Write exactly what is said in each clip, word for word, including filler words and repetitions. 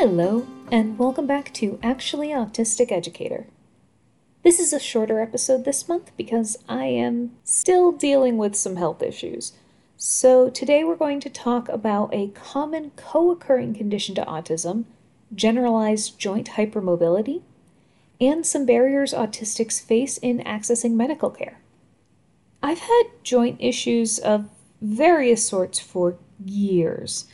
Hello, and welcome back to Actually Autistic Educator. This is a shorter episode this month because I am still dealing with some health issues. So today we're going to talk about a common co-occurring condition to autism, generalized joint hypermobility, and some barriers autistics face in accessing medical care. I've had joint issues of various sorts for years.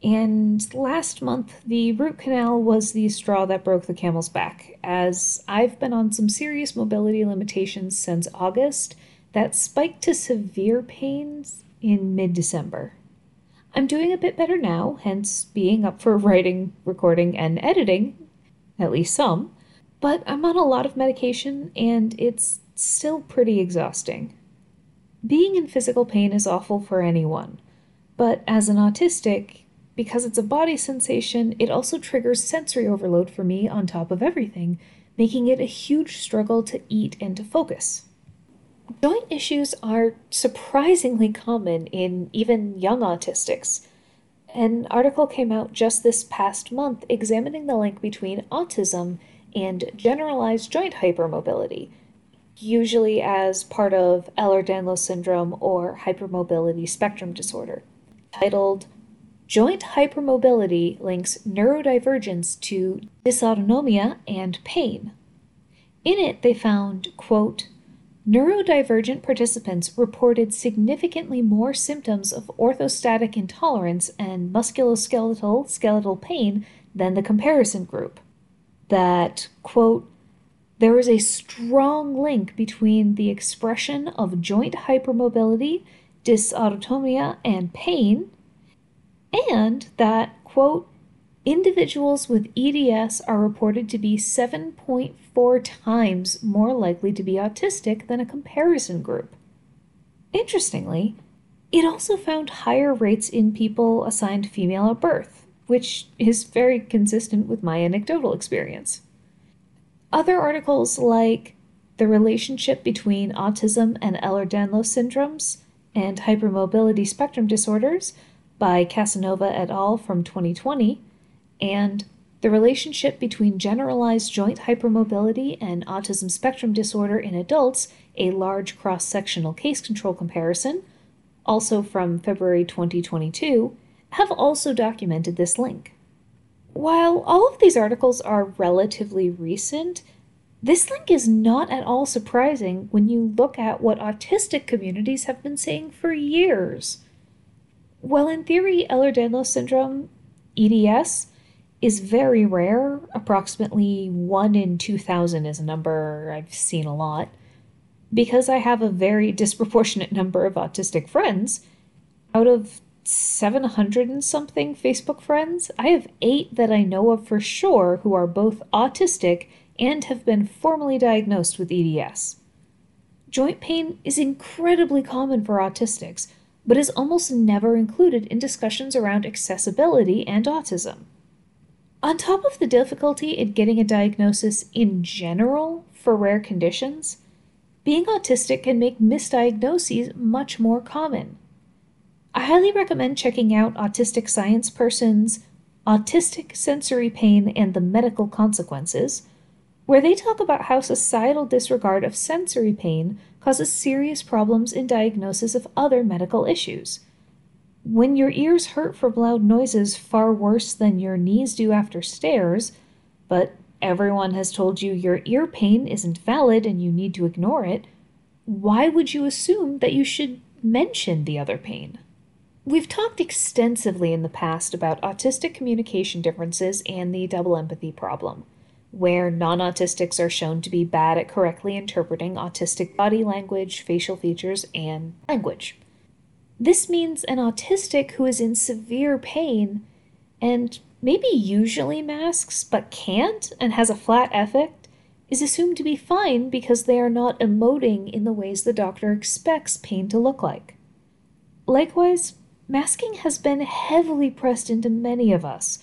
And last month, the root canal was the straw that broke the camel's back, as I've been on some serious mobility limitations since August that spiked to severe pains in mid-December. I'm doing a bit better now, hence being up for writing, recording, and editing, at least some, but I'm on a lot of medication and it's still pretty exhausting. Being in physical pain is awful for anyone, but as an autistic, because it's a body sensation, it also triggers sensory overload for me on top of everything, making it a huge struggle to eat and to focus. Joint issues are surprisingly common in even young autistics. An article came out just this past month examining the link between autism and generalized joint hypermobility, usually as part of Ehlers-Danlos Syndrome or Hypermobility Spectrum Disorder, titled Joint Hypermobility Links Neurodivergence to Dysautonomia and Pain. In it, they found, quote, neurodivergent participants reported significantly more symptoms of orthostatic intolerance and musculoskeletal skeletal pain than the comparison group. That, quote, there is a strong link between the expression of joint hypermobility, dysautonomia, and pain, and that, quote, individuals with E D S are reported to be seven point four times more likely to be autistic than a comparison group. Interestingly, it also found higher rates in people assigned female at birth, which is very consistent with my anecdotal experience. Other articles like The Relationship Between Autism and Ehlers-Danlos Syndromes and Hypermobility Spectrum Disorders by Casanova et al. From twenty twenty, and The Relationship Between Generalized Joint Hypermobility and Autism Spectrum Disorder in Adults, a Large Cross-Sectional Case Control Comparison, also from February twenty twenty-two, have also documented this link. While all of these articles are relatively recent, this link is not at all surprising when you look at what autistic communities have been saying for years. While in theory, Ehlers-Danlos syndrome, E D S, is very rare, approximately one in two thousand is a number I've seen a lot, because I have a very disproportionate number of autistic friends. Out of seven hundred and something Facebook friends, I have eight that I know of for sure who are both autistic and have been formally diagnosed with E D S. Joint pain is incredibly common for autistics, but is almost never included in discussions around accessibility and autism. On top of the difficulty in getting a diagnosis in general for rare conditions, being autistic can make misdiagnoses much more common. I highly recommend checking out Autistic Science Persons, Autistic Sensory Pain and the Medical Consequences, where they talk about how societal disregard of sensory pain causes serious problems in diagnosis of other medical issues. When your ears hurt from loud noises far worse than your knees do after stairs, but everyone has told you your ear pain isn't valid and you need to ignore it, why would you assume that you should mention the other pain? We've talked extensively in the past about autistic communication differences and the double empathy problem, where non-autistics are shown to be bad at correctly interpreting autistic body language, facial features, and language. This means an autistic who is in severe pain and maybe usually masks but can't and has a flat affect is assumed to be fine because they are not emoting in the ways the doctor expects pain to look like. Likewise, masking has been heavily pressed into many of us,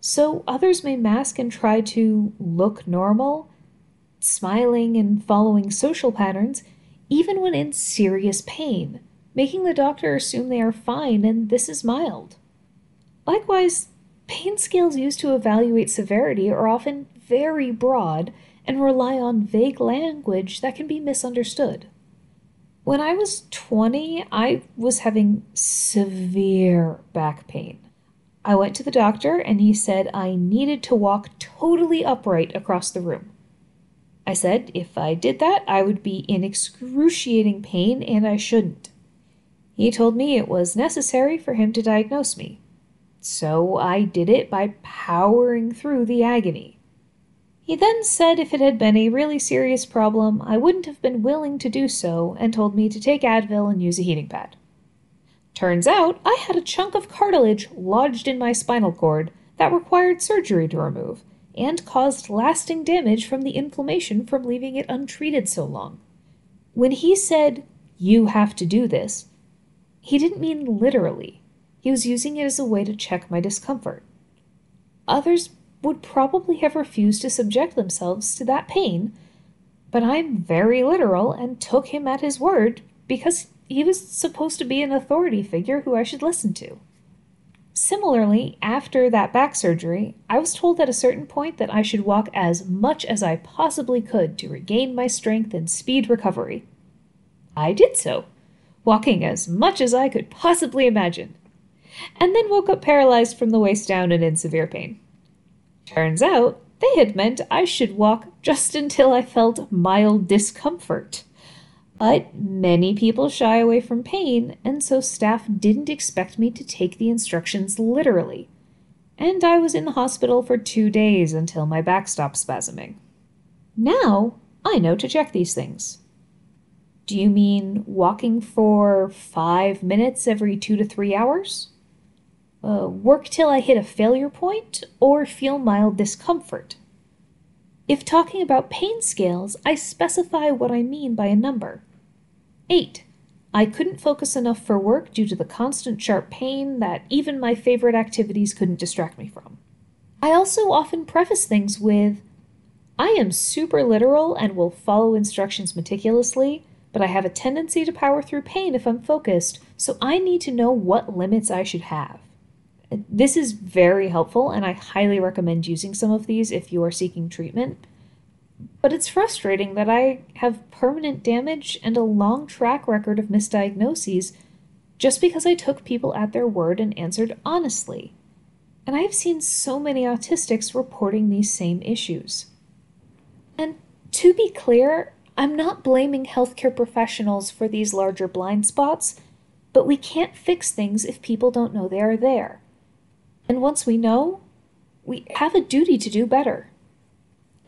so others may mask and try to look normal, smiling and following social patterns, even when in serious pain, making the doctor assume they are fine and this is mild. Likewise, Pain scales used to evaluate severity are often very broad and rely on vague language that can be misunderstood. When I was twenty, I was having severe back pain. I went to the doctor and he said I needed to walk totally upright across the room. I said if I did that, I would be in excruciating pain and I shouldn't. He told me it was necessary for him to diagnose me. So I did it by powering through the agony. He then said if it had been a really serious problem, I wouldn't have been willing to do so, and told me to take Advil and use a heating pad. Turns out I had a chunk of cartilage lodged in my spinal cord that required surgery to remove, and caused lasting damage from the inflammation from leaving it untreated so long. When he said, "You have to do this," he didn't mean literally. He was using it as a way to check my discomfort. Others would probably have refused to subject themselves to that pain, but I'm very literal and took him at his word because he was supposed to be an authority figure who I should listen to. Similarly, after that back surgery, I was told at a certain point that I should walk as much as I possibly could to regain my strength and speed recovery. I did so, walking as much as I could possibly imagine, and then woke up paralyzed from the waist down and in severe pain. Turns out, they had meant I should walk just until I felt mild discomfort. But many people shy away from pain, and so staff didn't expect me to take the instructions literally. And I was in the hospital for two days until my back stopped spasming. Now, I know to check these things. Do you mean walking for five minutes every two to three hours? Uh, work till I hit a failure point, or feel mild discomfort? If talking about pain scales, I specify what I mean by a number. eight. I couldn't focus enough for work due to the constant sharp pain that even my favorite activities couldn't distract me from. I also often preface things with, I am super literal and will follow instructions meticulously, but I have a tendency to power through pain if I'm focused, so I need to know what limits I should have. This is very helpful, and I highly recommend using some of these if you are seeking treatment. But it's frustrating that I have permanent damage and a long track record of misdiagnoses just because I took people at their word and answered honestly. And I have seen so many autistics reporting these same issues. And to be clear, I'm not blaming healthcare professionals for these larger blind spots, but we can't fix things if people don't know they are there. And once we know, we have a duty to do better.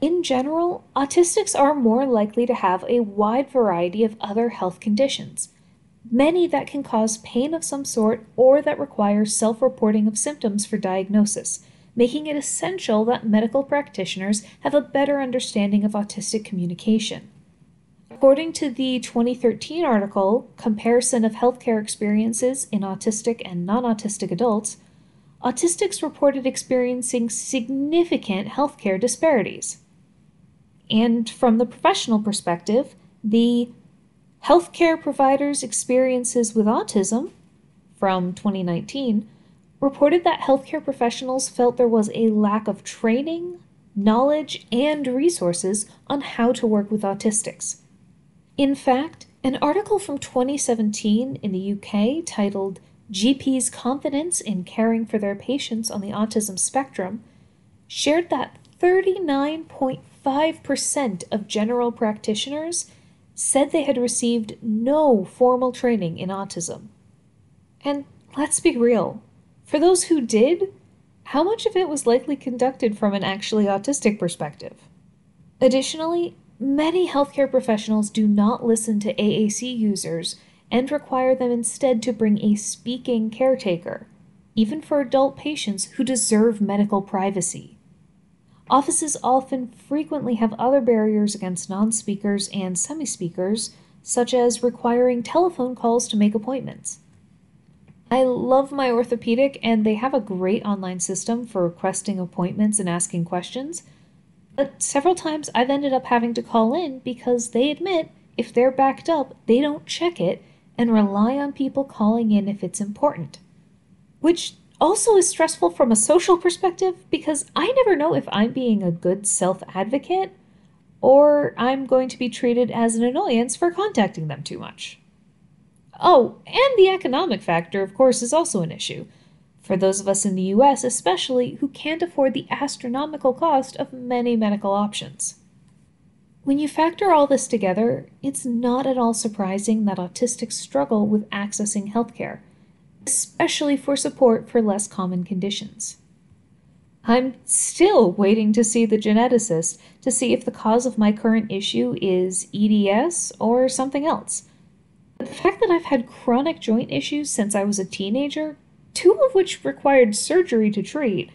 In general, autistics are more likely to have a wide variety of other health conditions, many that can cause pain of some sort or that require self-reporting of symptoms for diagnosis, making it essential that medical practitioners have a better understanding of autistic communication. According to the twenty thirteen article, Comparison of Healthcare Experiences in Autistic and Non-Autistic Adults, autistics reported experiencing significant healthcare disparities. And from the professional perspective, the Healthcare Providers' Experiences with Autism from twenty nineteen reported that healthcare professionals felt there was a lack of training, knowledge, and resources on how to work with autistics. In fact, an article from twenty seventeen in the U K titled G Ps' Confidence in Caring for Their Patients on the Autism Spectrum shared that thirty-nine point five percent of general practitioners said they had received no formal training in autism. And let's be real, for those who did, how much of it was likely conducted from an actually autistic perspective? Additionally, many healthcare professionals do not listen to A A C users and require them instead to bring a speaking caretaker, even for adult patients who deserve medical privacy. Offices often frequently have other barriers against non-speakers and semi-speakers, such as requiring telephone calls to make appointments. I love my orthopedic, and they have a great online system for requesting appointments and asking questions, but several times I've ended up having to call in because they admit if they're backed up, they don't check it, and rely on people calling in if it's important, which also is stressful from a social perspective because I never know if I'm being a good self-advocate or I'm going to be treated as an annoyance for contacting them too much. Oh, and the economic factor, of course, is also an issue. For those of us in the U S especially, who can't afford the astronomical cost of many medical options. When you factor all this together, it's not at all surprising that autistics struggle with accessing healthcare, especially for support for less common conditions. I'm still waiting to see the geneticist to see if the cause of my current issue is E D S or something else. But the fact that I've had chronic joint issues since I was a teenager, two of which required surgery to treat,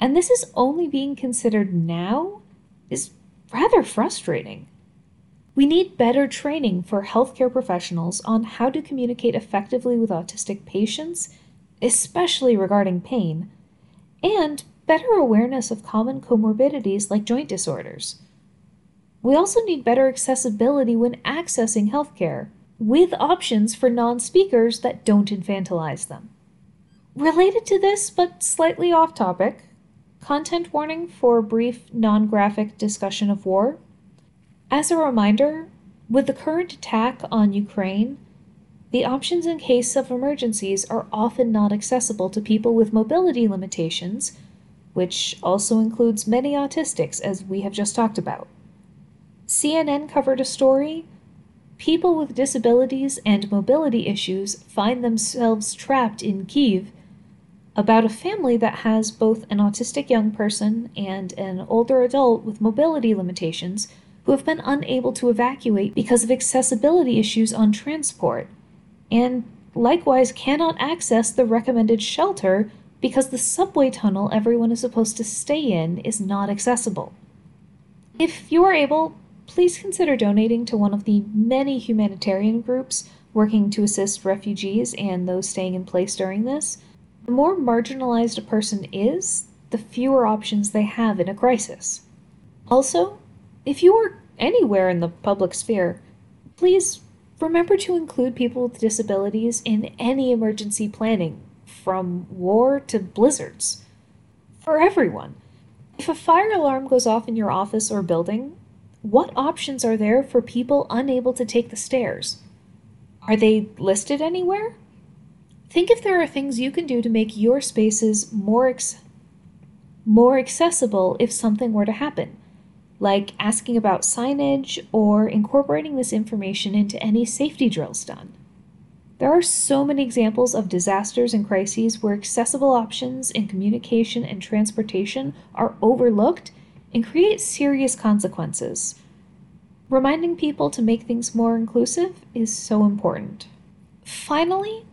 and this is only being considered now, is rather frustrating. We need better training for healthcare professionals on how to communicate effectively with autistic patients, especially regarding pain, and better awareness of common comorbidities like joint disorders. We also need better accessibility when accessing healthcare, with options for non-speakers that don't infantilize them. Related to this, but slightly off topic, content warning for brief, non-graphic discussion of war. As a reminder, with the current attack on Ukraine, the options in case of emergencies are often not accessible to people with mobility limitations, which also includes many autistics, as we have just talked about. C N N covered a story, "People with disabilities and mobility issues find themselves trapped in Kyiv," about a family that has both an autistic young person and an older adult with mobility limitations who have been unable to evacuate because of accessibility issues on transport, and likewise cannot access the recommended shelter because the subway tunnel everyone is supposed to stay in is not accessible. If you are able, please consider donating to one of the many humanitarian groups working to assist refugees and those staying in place during this. The more marginalized a person is, the fewer options they have in a crisis. Also, if you are anywhere in the public sphere, please remember to include people with disabilities in any emergency planning, from war to blizzards, for everyone. If a fire alarm goes off in your office or building, what options are there for people unable to take the stairs? Are they listed anywhere? Think if there are things you can do to make your spaces more, ex more accessible if something were to happen, like asking about signage or incorporating this information into any safety drills done. There are so many examples of disasters and crises where accessible options in communication and transportation are overlooked and create serious consequences. Reminding people to make things more inclusive is so important. Finally,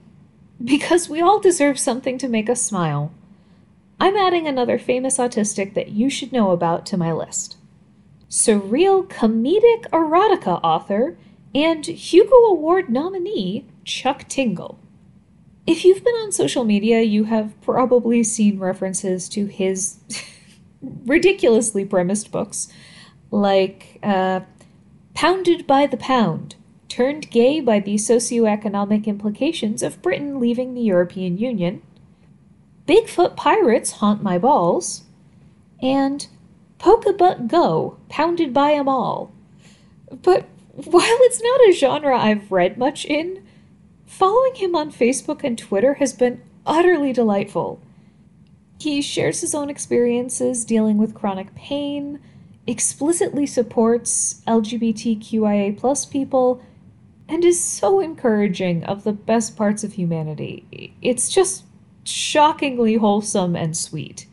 because we all deserve something to make us smile, I'm adding another famous autistic that you should know about to my list. Surreal comedic erotica author and Hugo Award nominee Chuck Tingle. If you've been on social media, you have probably seen references to his ridiculously premised books like uh, Pounded by the Pound, Turned Gay by the Socioeconomic Implications of Britain Leaving the European Union, Bigfoot Pirates Haunt My Balls, and Poke a Butt Go Pounded by 'em All. But while it's not a genre I've read much in, following him on Facebook and Twitter has been utterly delightful. He shares his own experiences dealing with chronic pain, explicitly supports L G B T Q I A plus people, and is so encouraging of the best parts of humanity. It's just shockingly wholesome and sweet.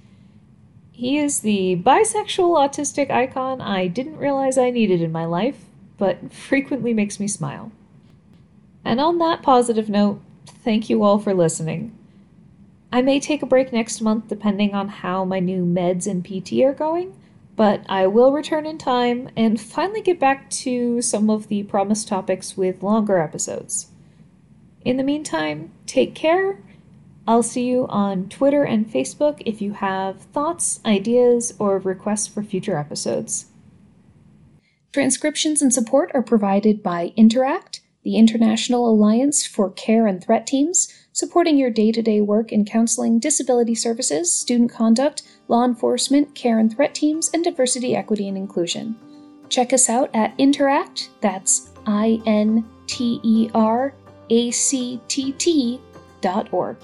He is the bisexual autistic icon I didn't realize I needed in my life, but frequently makes me smile. And on that positive note, thank you all for listening. I may take a break next month depending on how my new meds and P T are going, but I will return in time and finally get back to some of the promised topics with longer episodes. In the meantime, take care. I'll see you on Twitter and Facebook if you have thoughts, ideas, or requests for future episodes. Transcriptions and support are provided by Interact, the International Alliance for Care and Threat Teams, supporting your day-to-day work in counseling, disability services, student conduct, law enforcement, care and threat teams, and diversity, equity, and inclusion. Check us out at Interact, that's I N T E R A C T T dot org.